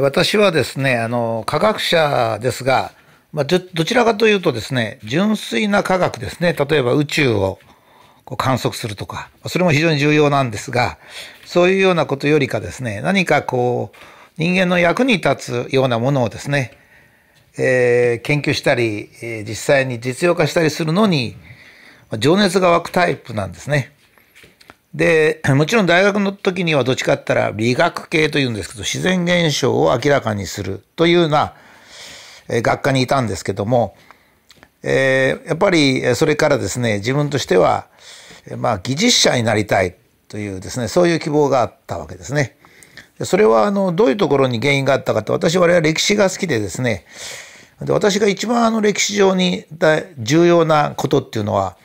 私はですね、科学者ですが、どちらかというとですね、純粋な科学ですね、例えば宇宙をこう観測するとか、それも非常に重要なんですが、そういうようなことよりかですね、何かこう人間の役に立つようなものをですね、研究したり実際に実用化したりするのに情熱が湧くタイプなんですね。でもちろん大学の時にはどっちかって言ったら理学系というんですけど、自然現象を明らかにするというような学科にいたんですけども、やっぱりそれからですね、自分としては、技術者になりたいというですね、そういう希望があったわけですね。それはどういうところに原因があったかって、我々は歴史が好きでですね、で私が一番歴史上に重要なことっていうのは、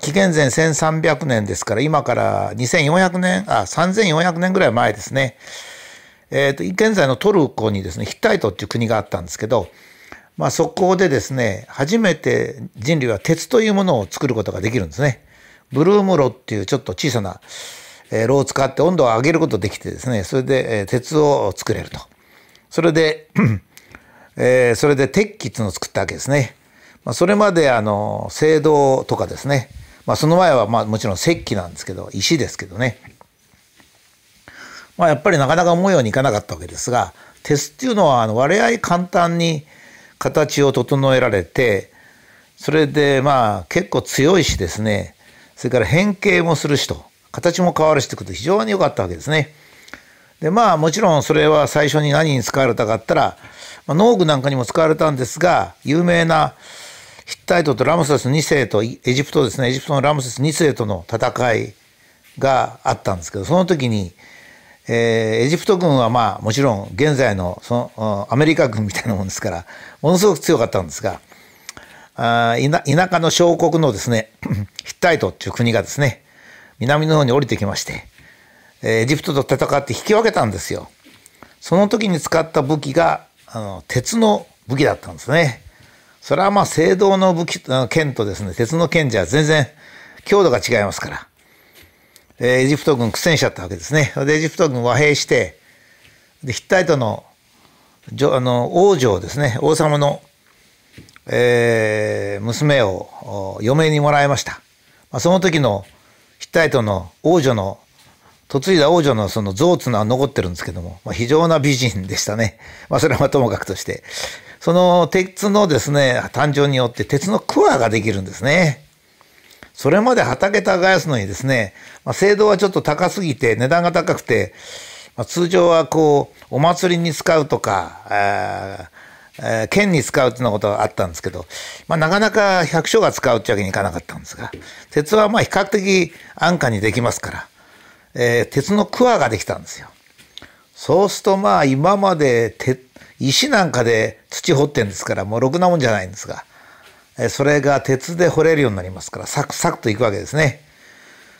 紀元前1300年ですから、今から3400年ぐらい前ですね。現在のトルコにですね、ヒッタイトっていう国があったんですけど、そこでですね、初めて人類は鉄というものを作ることができるんですね。ブルーム炉っていうちょっと小さな炉を使って温度を上げることができてですね、それで、鉄を作れると。それで鉄器っていうのを作ったわけですね。それまで青銅とかですね、その前はもちろん石器なんですけど、石ですけどね、やっぱりなかなか思うようにいかなかったわけですが、鉄っていうのは割合簡単に形を整えられて、それで結構強いしですね、それから変形もするしと、形も変わるしということで非常に良かったわけですね。でもちろんそれは最初に何に使われたかったら、農具なんかにも使われたんですが、有名なヒッタイトとラムセス2世とエジプトですね、エジプトのラムセス2世との戦いがあったんですけど、その時に、エジプト軍はもちろん現在のアメリカ軍みたいなもんですから、ものすごく強かったんですが、田舎の小国のですねヒッタイトっていう国がですね、南の方に降りてきまして、エジプトと戦って引き分けたんですよ。その時に使った武器が鉄の武器だったんですね。それは青銅の剣とですね、鉄の剣じゃ全然強度が違いますから、エジプト軍苦戦しちゃったわけですね。でエジプト軍和平して、でヒッタイトの王女をですね、王様の、娘を嫁にもらいました。その時のヒッタイトの王女の嫁いだ王女のその像っていうのは残ってるんですけども、非常な美人でしたね。それはともかくとして、その鉄のですね、誕生によって鉄のクワができるんですね。それまで畑耕すのにですね、青銅はちょっと高すぎて値段が高くて、通常はこうお祭りに使うとか、剣に使うっていうようなことがあったんですけど、なかなか百姓が使うってわけにいかなかったんですが、鉄は比較的安価にできますから、鉄のクワができたんですよ。そうすると今まで石なんかで土掘ってんですから、もうろくなもんじゃないんですが、それが鉄で掘れるようになりますから、サクサクといくわけですね。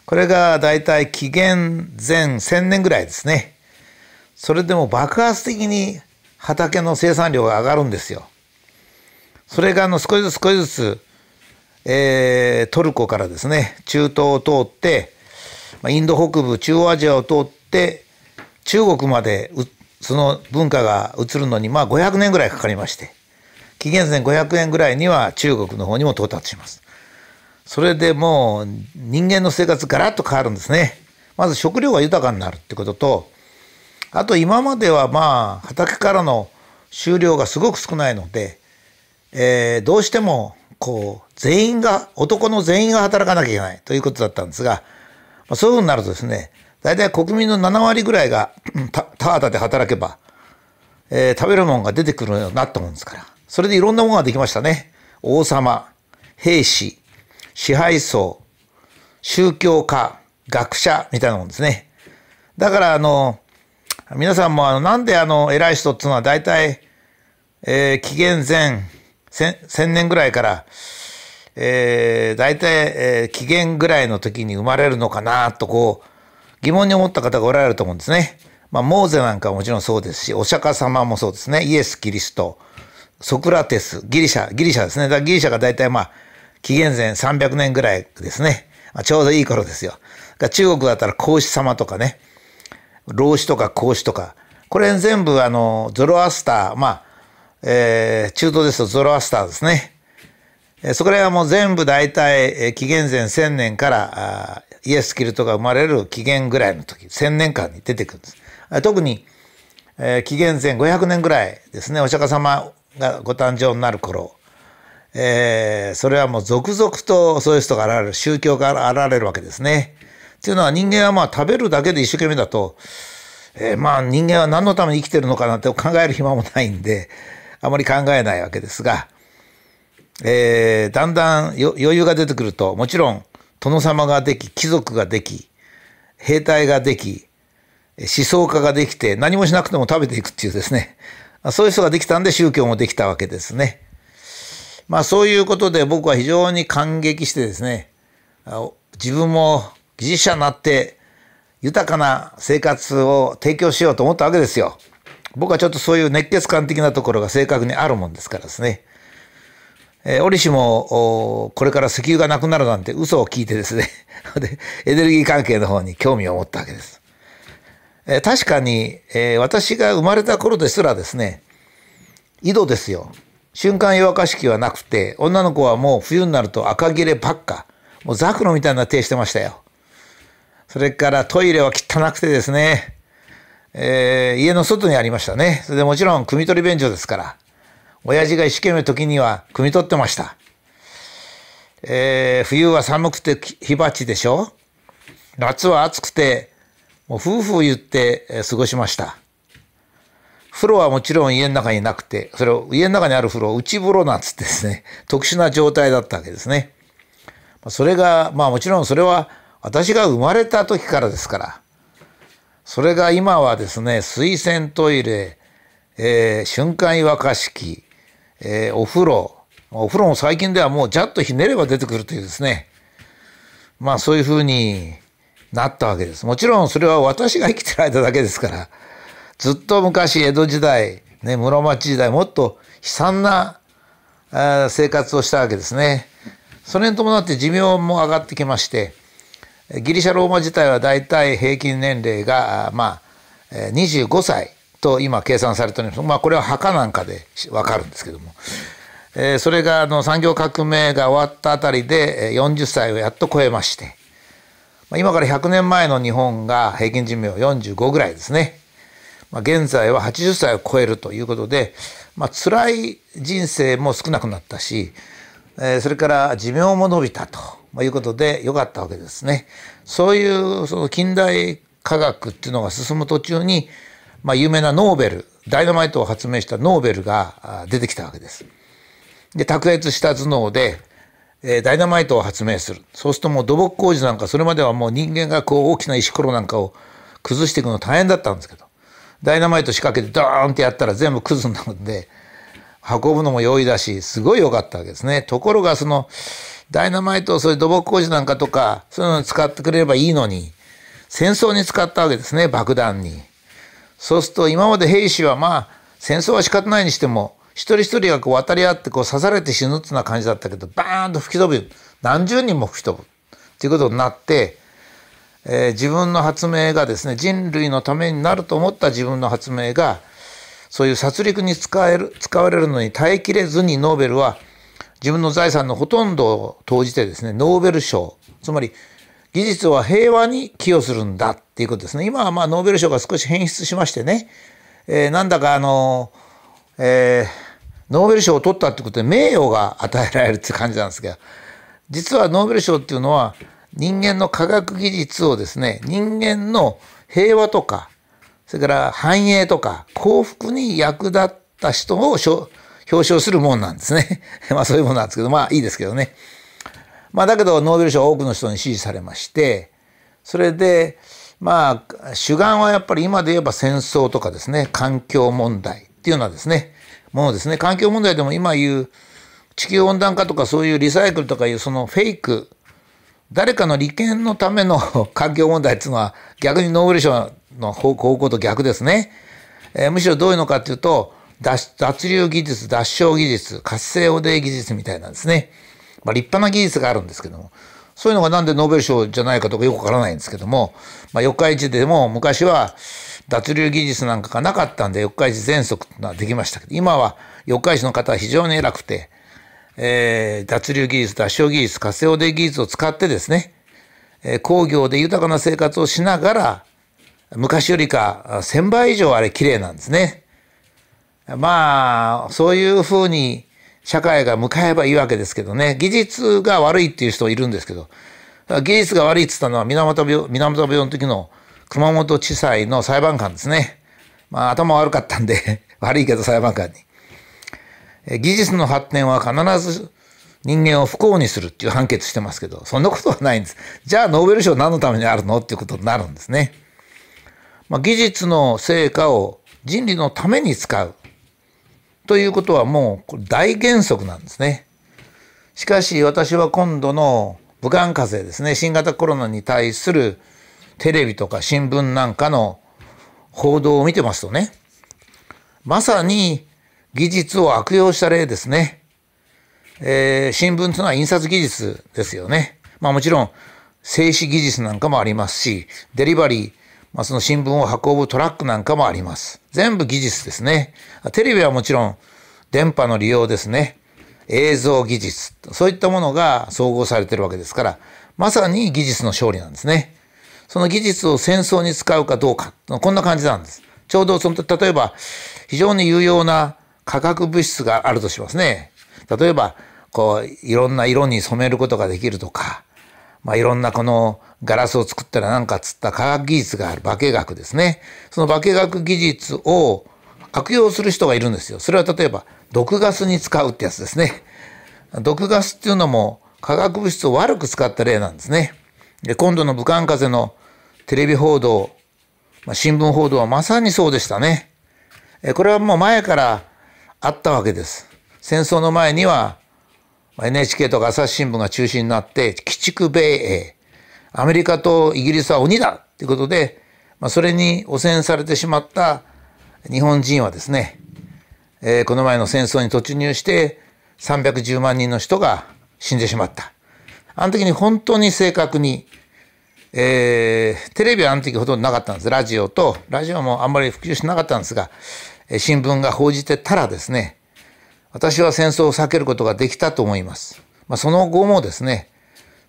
これがだいたい紀元前1000年ぐらいですね。それでも爆発的に畑の生産量が上がるんですよ。それが少しずつ少しずつ、トルコからですね、中東を通ってインド北部、中央アジアを通って中国までその文化が移るのに500年ぐらいかかりまして、紀元前500年ぐらいには中国の方にも到達します。それでもう人間の生活ガラッと変わるんですね。まず食料が豊かになるってことと、あと今までは畑からの収量がすごく少ないので、どうしてもこう男の全員が働かなきゃいけないということだったんですが、そういうふうになるとですね、大体国民の7割ぐらいが田畑で働けば、食べるものが出てくるようになったもんですから、それでいろんなものができましたね。王様、兵士、支配層、宗教家、学者みたいなもんですね。だから皆さんもなんで偉い人っていうのは大体、紀元前1000年ぐらいから、大体、紀元ぐらいの時に生まれるのかなとこう疑問に思った方がおられると思うんですね。モーゼなんかはもちろんそうですし、お釈迦様もそうですね。イエス・キリスト、ソクラテス、ギリシャですね。ギリシャが大体紀元前300年ぐらいですね。ちょうどいい頃ですよ。中国だったら孔子様とかね、老子とか孔子とか、これ全部ゾロアスター、中東ですとゾロアスターですね。そこら辺はもう全部大体紀元前1000年からイエス・キリストが生まれる紀元ぐらいの時、1000年間に出てくるんです。特に紀元前500年ぐらいですね、お釈迦様がご誕生になる頃、それはもう続々とそういう人が現れる、宗教が現れるわけですね。というのは人間は食べるだけで一生懸命だと、人間は何のために生きてるのかなって考える暇もないんで、あまり考えないわけですが、だんだん余裕が出てくると、もちろん殿様ができ、貴族ができ、兵隊ができ、思想家ができて、何もしなくても食べていくっていうですね、そういう人ができたんで宗教もできたわけですね。そういうことで僕は非常に感激してですね、自分も技術者になって豊かな生活を提供しようと思ったわけですよ。僕はちょっとそういう熱血感的なところが正確にあるもんですからですね。折しもこれから石油がなくなるなんて嘘を聞いてですねでエネルギー関係の方に興味を持ったわけです。確かに、私が生まれた頃ですらですね、井戸ですよ。瞬間湯沸かし器はなくて、女の子はもう冬になると赤切ればっか、もうザクロみたいな手してましたよ。それからトイレは汚くてですね、家の外にありましたね。それでもちろん汲み取り便所ですから、親父が一生懸命時には汲み取ってました。冬は寒くて火鉢でしょ。夏は暑くて、もう夫婦言って過ごしました。風呂はもちろん家の中になくて、それを家の中にある風呂を内風呂なんつってですね、特殊な状態だったわけですね。それが、もちろんそれは私が生まれた時からですから、それが今はですね、水洗トイレ、瞬間湯沸かし器、お風呂も最近ではもうジャッとひねれば出てくるというですね、そういうふうになったわけです。もちろんそれは私が生きてる間だけですから、ずっと昔江戸時代、室町時代、もっと悲惨な生活をしたわけですね。それに伴って寿命も上がってきまして、ギリシャローマ時代はだいたい平均年齢が25歳と今計算されております。これは墓なんかでわかるんですけども、それが産業革命が終わったあたりで40歳をやっと超えまして、今から100年前の日本が平均寿命45ぐらいですね。現在は80歳を超えるということで、辛い人生も少なくなったし、それから寿命も伸びたということで良かったわけですね。そういうその近代科学っていうのが進む途中に、有名なノーベル、ダイナマイトを発明したノーベルが出てきたわけです。で、卓越した頭脳で、ダイナマイトを発明する。そうするともう土木工事なんか、それまではもう人間がこう大きな石ころなんかを崩していくの大変だったんですけど、ダイナマイト仕掛けてドーンってやったら全部崩れるので、運ぶのも容易だし、すごい良かったわけですね。ところがそのダイナマイトをそういう土木工事なんかとか、そういうのに使ってくれればいいのに、戦争に使ったわけですね、爆弾に。そうすると今まで兵士は戦争は仕方ないにしても、一人一人がこう渡り合ってこう刺されて死ぬっていうような感じだったけど、バーンと吹き飛ぶ、何十人も吹き飛ぶっていうことになって、自分の発明がですね、人類のためになると思った自分の発明がそういう殺戮に使われるのに耐えきれずに、ノーベルは自分の財産のほとんどを投じてですね、ノーベル賞、つまり技術は平和に寄与するんだっていうことですね。今はノーベル賞が少し変質しましてね、なんだかノーベル賞を取ったってことで名誉が与えられるって感じなんですけど、実はノーベル賞っていうのは人間の科学技術をですね、人間の平和とか、それから繁栄とか幸福に役立った人を表彰するもんなんですね。そういうものなんですけど、いいですけどね。だけどノーベル賞は多くの人に支持されまして、それで主眼はやっぱり今で言えば戦争とかですね、環境問題っていうのはですね、もうですね、環境問題でも今言う地球温暖化とかそういうリサイクルとかいうそのフェイク、誰かの利権のための環境問題っていうのは逆にノーベル賞の方向と逆ですね。むしろどういうのかっていうと、脱硫技術、脱硝技術、活性汚泥技術みたいなんですね。立派な技術があるんですけども、そういうのがなんでノーベル賞じゃないかとかよくわからないんですけども、四日市でも昔は脱硫技術なんかがなかったんで四日市喘息というのはできましたけど、今は四日市の方は非常に偉くて、脱硫技術、脱硝技術、活性汚泥技術を使ってですね、工業で豊かな生活をしながら昔よりか 1,000 倍以上あれ綺麗なんですね。まあそういうふうに社会が向かえばいいわけですけどね。技術が悪いっていう人いるんですけど、技術が悪いって言ったのは水俣病の時の熊本地裁の裁判官ですね。まあ頭悪かったんで悪いけど裁判官に。技術の発展は必ず人間を不幸にするっていう判決してますけど、そんなことはないんです。じゃあノーベル賞何のためにあるのっていうことになるんですね。まあ、技術の成果を人類のために使うということはもう大原則なんですね。しかし私は今度の武漢風邪ですね、新型コロナに対するテレビとか新聞なんかの報道を見てますとね、まさに技術を悪用した例ですね。新聞というのは印刷技術ですよね。まあもちろん製紙技術なんかもありますし、デリバリー、まあ、その新聞を運ぶトラックなんかもあります。全部技術ですね。テレビはもちろん電波の利用ですね。映像技術。そういったものが総合されているわけですから、まさに技術の勝利なんですね。その技術を戦争に使うかどうか。こんな感じなんです。ちょうどその、例えば非常に有用な化学物質があるとしますね。例えば、こう、いろんな色に染めることができるとか、まあ、いろんなこのガラスを作ったらなんかつった化学技術がある、化学ですね。その化学技術を悪用する人がいるんですよ。それは例えば毒ガスに使うってやつですね。毒ガスっていうのも化学物質を悪く使った例なんですね。で、今度の武漢風邪のテレビ報道、まあ、新聞報道はまさにそうでしたね。これはもう前からあったわけです。戦争の前にはNHK とか朝日新聞が中心になって、鬼畜米英、アメリカとイギリスは鬼だということで、まあ、それに汚染されてしまった日本人はですね、この前の戦争に突入して310万人の人が死んでしまった。あの時に本当に正確に、テレビはあの時ほとんどなかったんです。ラジオもあんまり普及しなかったんですが、新聞が報じてたらですね、私は戦争を避けることができたと思います。まあ、その後もですね、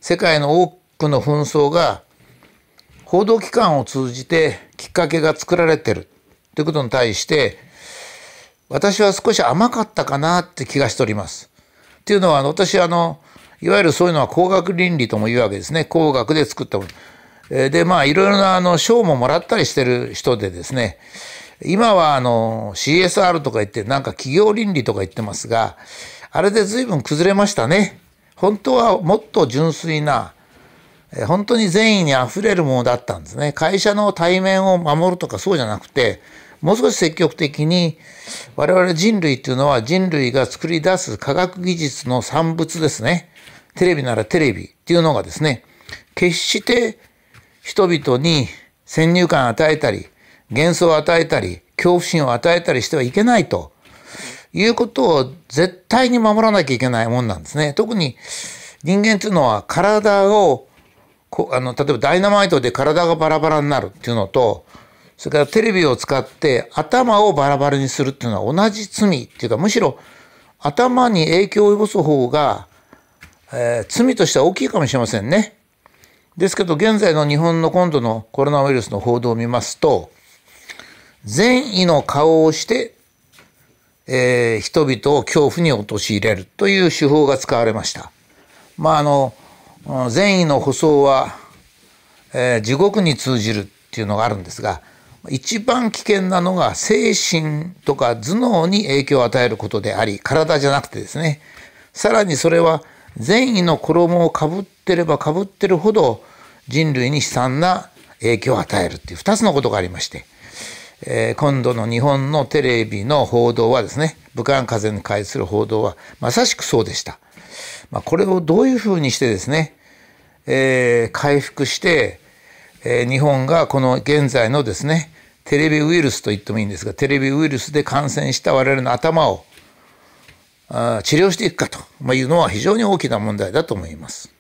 世界の多くの紛争が報道機関を通じてきっかけが作られてるということに対して、私は少し甘かったかなって気がしております。っていうのは、私いわゆるそういうのは工学倫理とも言うわけですね。工学で作ったもの。で、まあ、いろいろな賞ももらったりしてる人でですね、今はCSR とか言ってなんか企業倫理とか言ってますが、あれで随分崩れましたね。本当はもっと純粋な、本当に善意にあふれるものだったんですね。会社の体面を守るとかそうじゃなくて、もう少し積極的に我々人類っていうのは人類が作り出す科学技術の産物ですね。テレビならテレビっていうのがですね、決して人々に先入観を与えたり、幻想を与えたり、恐怖心を与えたりしてはいけないということを絶対に守らなきゃいけないもんなんですね。特に人間というのは体を、例えばダイナマイトで体がバラバラになるっていうのと、それからテレビを使って頭をバラバラにするっていうのは同じ罪っていうか、むしろ頭に影響を及ぼす方が、罪としては大きいかもしれませんね。ですけど現在の日本の今度のコロナウイルスの報道を見ますと、善意の顔をして、人々を恐怖に陥れるという手法が使われました。まあ善意の舗装は、地獄に通じるっていうのがあるんですが、一番危険なのが精神とか頭脳に影響を与えることであり、体じゃなくてですね、さらにそれは善意の衣をかぶってればかぶってるほど人類に悲惨な影響を与えるっていう2つのことがありまして、今度の日本のテレビの報道はですね、武漢風邪に関する報道はまさしくそうでした。まあ、これをどういうふうにしてですね、回復して、日本がこの現在のですね、テレビウイルスと言ってもいいんですが、テレビウイルスで感染した我々の頭を治療していくかというのは非常に大きな問題だと思います。